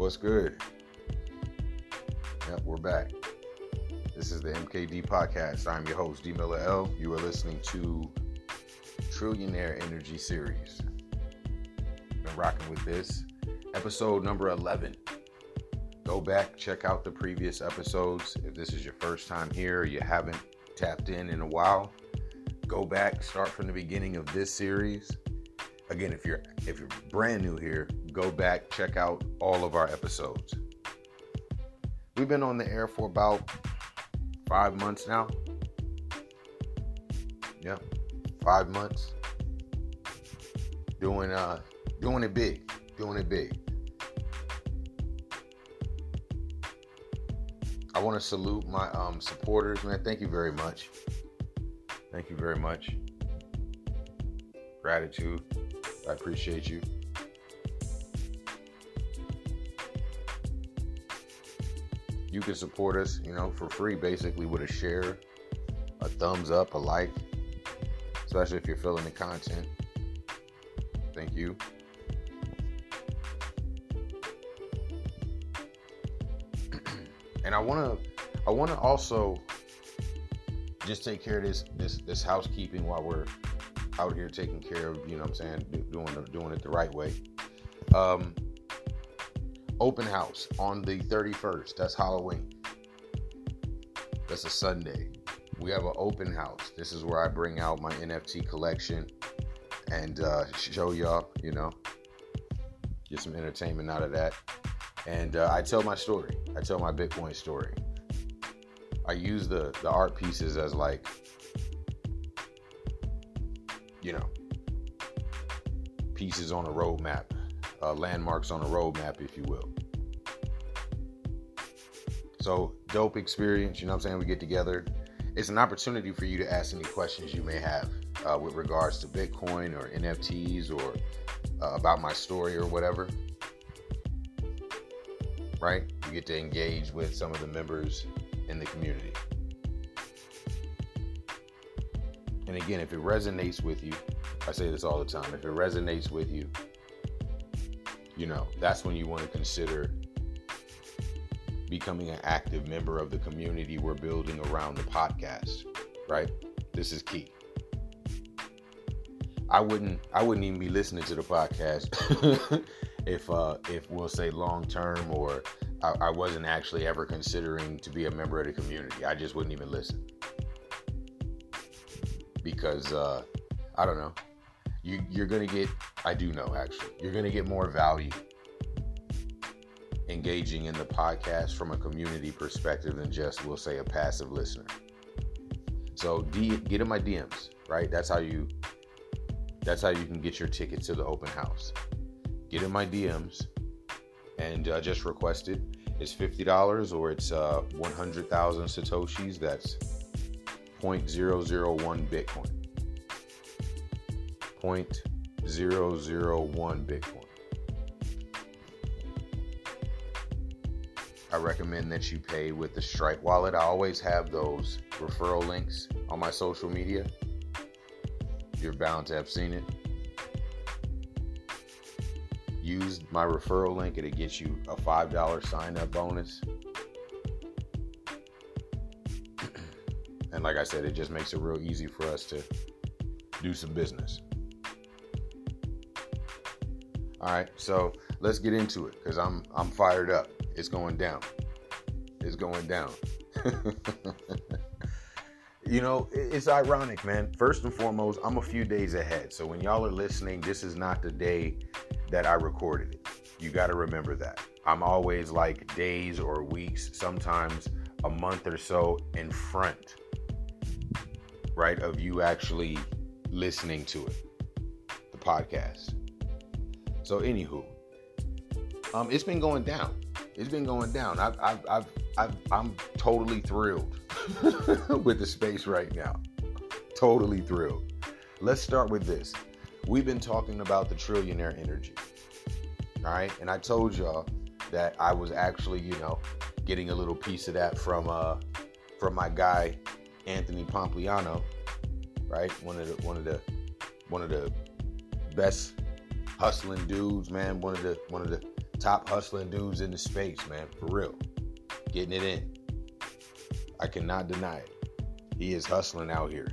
What's good? Yep, we're back. This is the MKD Podcast. I'm your host, D. Miller L. You are listening to Trillionaire Energy Series. Been rocking with this. Episode number 11. Go back, check out the previous episodes. If this is your first time here or you haven't tapped in a while, go back, start from the beginning of this series. Again, if you're brand new here, go back, check out all of our episodes. We've been on the air for about 5 months now. Yeah, 5 months. Doing it big. I want to salute my supporters, man. Thank you very much. Gratitude. I appreciate you. You can support us, for free, basically with a share, a thumbs up, a like, especially if you're feeling the content. Thank you. And I wanna also just take care of this housekeeping while we're out here taking care of, doing it the right way. Open house on the 31st. That's Halloween. That's a Sunday. We have an open house. This is where I bring out my NFT collection and show y'all, get some entertainment out of that. And I tell my story. I tell my Bitcoin story. I use the art pieces as like, pieces on a roadmap, landmarks on a roadmap, if you will. So dope experience, we get together. It's an opportunity for you to ask any questions you may have with regards to Bitcoin or NFTs or about my story or whatever, right? You get to engage with some of the members in the community. And again, if it resonates with you, I say this all the time, if it resonates with you, that's when you want to consider becoming an active member of the community we're building around the podcast, right? This is key. I wouldn't even be listening to the podcast if we'll say long term, or I wasn't actually ever considering to be a member of the community. I just wouldn't even listen. Because, I don't know, you're going to get, I do know actually, you're going to get more value engaging in the podcast from a community perspective than just, we'll say, a passive listener. So get in my DMs, right? That's how you can get your ticket to the open house. Get in my DMs and just request it. It's $50 or it's 100,000 Satoshis. That's 0.001 Bitcoin. 0.001 Bitcoin. I recommend that you pay with the Stripe wallet. I always have those referral links on my social media. You're bound to have seen it. Use my referral link and it gets you a $5 sign-up bonus. And like I said, it just makes it real easy for us to do some business. All right, so let's get into it because I'm fired up. It's going down. It's ironic, man. First and foremost, I'm a few days ahead. So when y'all are listening, this is not the day that I recorded it. You got to remember that. I'm always like days or weeks, sometimes a month or so in front, right, of you actually listening to it, the podcast. So anywho, it's been going down. I'm totally thrilled with the space right now. Totally thrilled. Let's start with this. We've been talking about the Trillionaire Energy. All right. And I told y'all that I was actually, getting a little piece of that from my guy, Anthony Pompliano, right? One of the best hustling dudes, man. One of the top hustling dudes in the space, man, for real. Getting it in. I cannot deny it. He is hustling out here.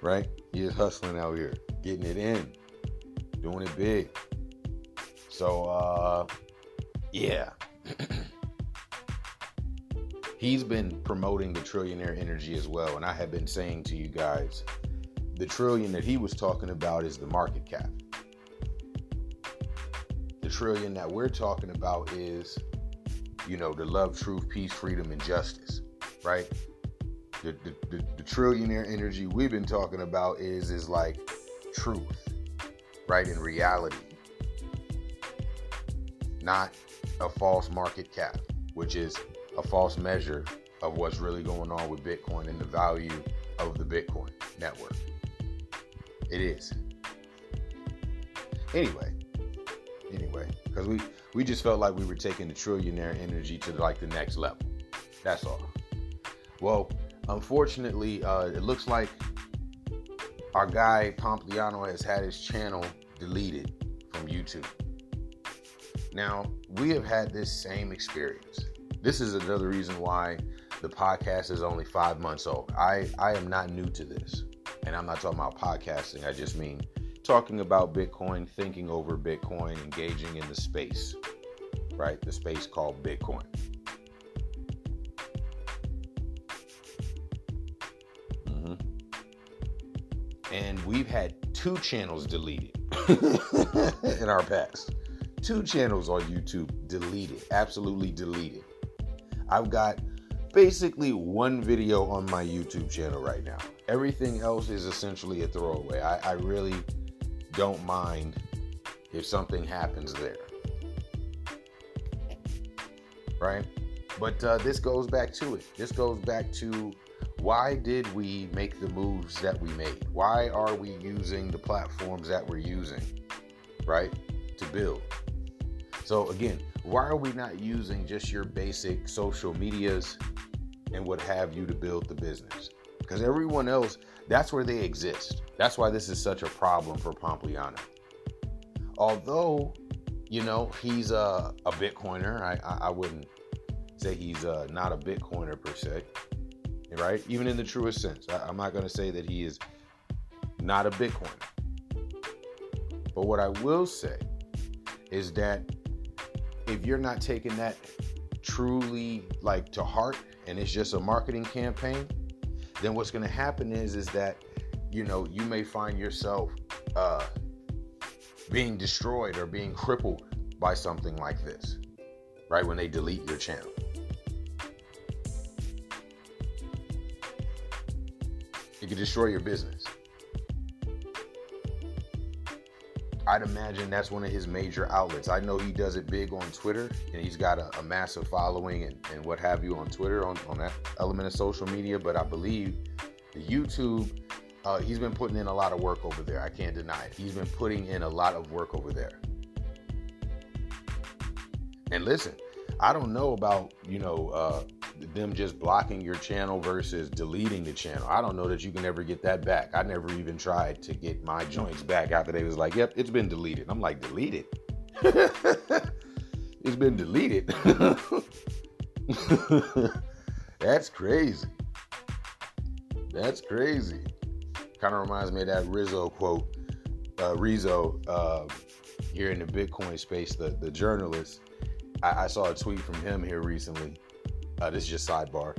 Right? He is hustling out here. Getting it in. Doing it big. So, yeah. He's been promoting the Trillionaire Energy as well. And I have been saying to you guys, the trillion that he was talking about is the market cap. The trillion that we're talking about is, you know, the love, truth, peace, freedom, and justice, right? The Trillionaire Energy we've been talking about is like truth, right? In reality, not a false market cap, which is a false measure of what's really going on with Bitcoin and the value of the Bitcoin network. It is. Anyway, because we just felt like we were taking the Trillionaire Energy to like the next level. That's all. Well, unfortunately, it looks like our guy Pompliano has had his channel deleted from YouTube. Now, we have had this same experience. This is another reason why the podcast is only 5 months old. I am not new to this, and I'm not talking about podcasting. I just mean talking about Bitcoin, thinking over Bitcoin, engaging in the space, right? The space called Bitcoin. And we've had 2 channels deleted in our past. 2 channels on YouTube deleted, absolutely deleted. I've got basically 1 video on my YouTube channel right now. Everything else is essentially a throwaway. I really don't mind if something happens there, right? But this goes back to it. This goes back to why did we make the moves that we made? Why are we using the platforms that we're using, right, to build? So again, why are we not using just your basic social medias and what have you to build the business? Because everyone else, that's where they exist. That's why this is such a problem for Pompliano. Although, you know, he's a Bitcoiner. I wouldn't say he's not a Bitcoiner per se, right? Even in the truest sense. I'm not going to say that he is not a Bitcoiner. But what I will say is that if you're not taking that truly like to heart and it's just a marketing campaign, then what's going to happen is that, you know, you may find yourself being destroyed or being crippled by something like this, right? When they delete your channel. It could destroy your business. I'd imagine that's one of his major outlets. I know he does it big on Twitter, and he's got a massive following and what have you on Twitter, on that element of social media. But I believe the YouTube, he's been putting in a lot of work over there. I can't deny it. He's been putting in a lot of work over there. And listen, I don't know about, you know, them just blocking your channel versus deleting the channel. I don't know that you can ever get that back. I never even tried to get my joints back after they was like, yep, it's been deleted. I'm like, deleted? It's been deleted. That's crazy. That's crazy. Kind of reminds me of that Rizzo quote. Rizzo, here in the Bitcoin space, the journalist. I saw a tweet from him here recently. This is just sidebar,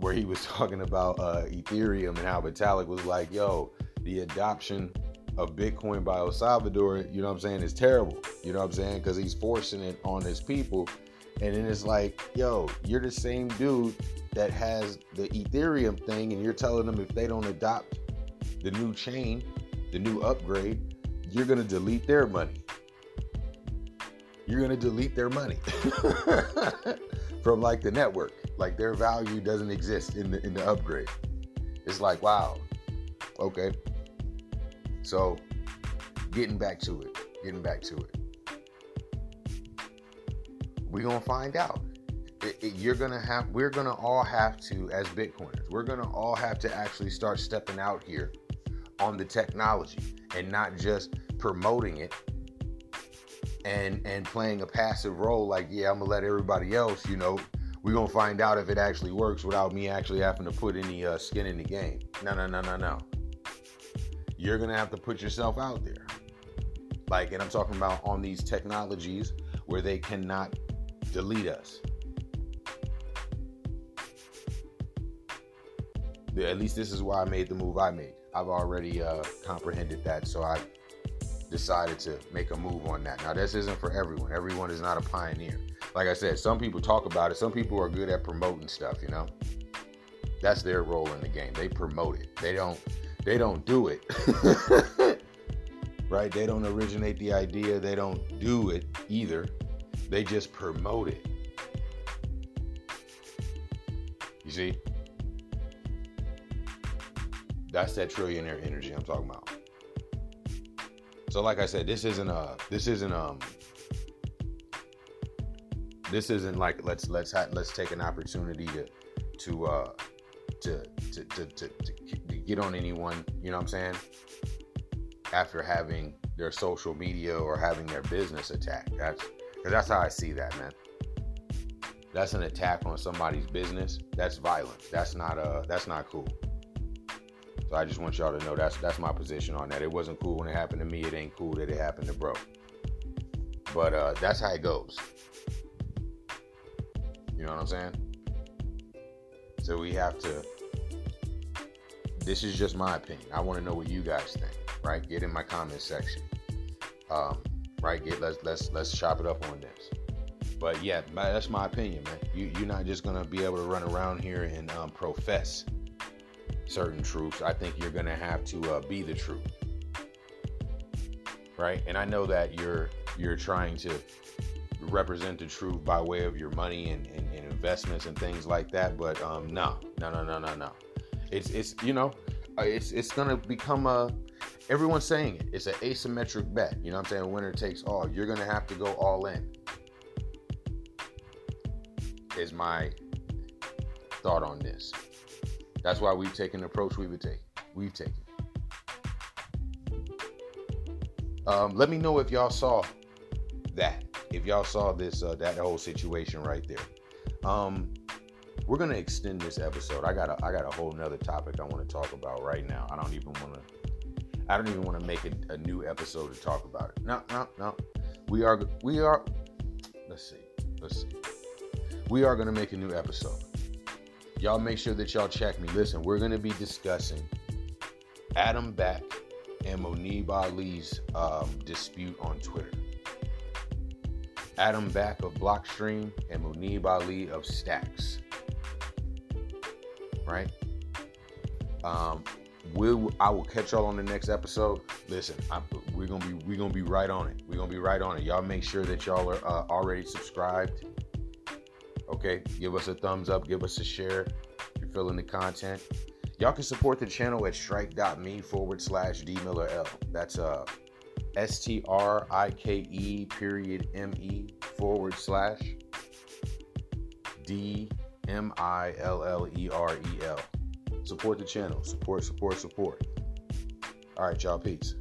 where he was talking about Ethereum and how Vitalik was like, yo, the adoption of Bitcoin by El Salvador, you know what I'm saying, is terrible. You know what I'm saying? Because he's forcing it on his people. And then it's like, yo, you're the same dude that has the Ethereum thing and you're telling them if they don't adopt the new chain, the new upgrade, you're going to delete their money. You're going to delete their money. From like the network, like their value doesn't exist in the upgrade. It's like, wow, okay. So getting back to it. We're going to find out. We're going to all have to, as Bitcoiners, we're going to all have to actually start stepping out here on the technology and not just promoting it, and playing a passive role, like, yeah, I'm gonna let everybody else, you know, we're gonna find out if it actually works without me actually having to put any skin in the game. No. You're gonna have to put yourself out there. Like, and I'm talking about on these technologies where they cannot delete us. At least this is why I made the move I made. I've already comprehended that, so I decided to make a move on that. Now, this isn't for everyone. Everyone is not a pioneer. Like I said, some people talk about it. Some people are good at promoting stuff, you know. That's their role in the game. They promote it. They don't do it. Right? They don't originate the idea. They don't do it either. They just promote it. You see? That's that trillionaire energy I'm talking about. So, like I said, this isn't like let's take an opportunity to get on anyone, you know what I'm saying? After having their social media or having their business attacked, that's how I see that, man. That's an attack on somebody's business. That's violent. That's not cool. So I just want y'all to know that's my position on that. It wasn't cool when it happened to me. It ain't cool that it happened to bro. But that's how it goes. You know what I'm saying? So we have to... This is just my opinion. I want to know what you guys think, right? Get in my comment section. Right? Let's chop it up on this. But yeah, that's my opinion, man. You're not just going to be able to run around here and profess certain truths. I think you're going to have to be the truth, right? And I know that you're trying to represent the truth by way of your money and investments and things like that, but no. It's you know, it's going to become a, everyone's saying it. It's an asymmetric bet. You know what I'm saying? Winner takes all. You're going to have to go all in. Is my thought on this. That's why we've taken the approach we would take. We've taken. Let me know if y'all saw that. If y'all saw this, that whole situation right there. We're gonna extend this episode. I got a whole nother topic I want to talk about right now. I don't even want to make a new episode to talk about it. No. We are. Let's see. We are gonna make a new episode. Y'all make sure that y'all check me. Listen, we're going to be discussing Adam Back and Muneeb Ali's dispute on Twitter. Adam Back of Blockstream and Muneeb Ali of Stacks. Right? I will catch y'all on the next episode. Listen, we're gonna be right on it. We're gonna be right on it. Y'all make sure that y'all are already subscribed. Okay, give us a thumbs up, give us a share if you're feeling the content. Y'all can support the channel at strike.me/DMillerL. That's strike.me/DMillerL. Support the channel. Support. All right, y'all. Peace.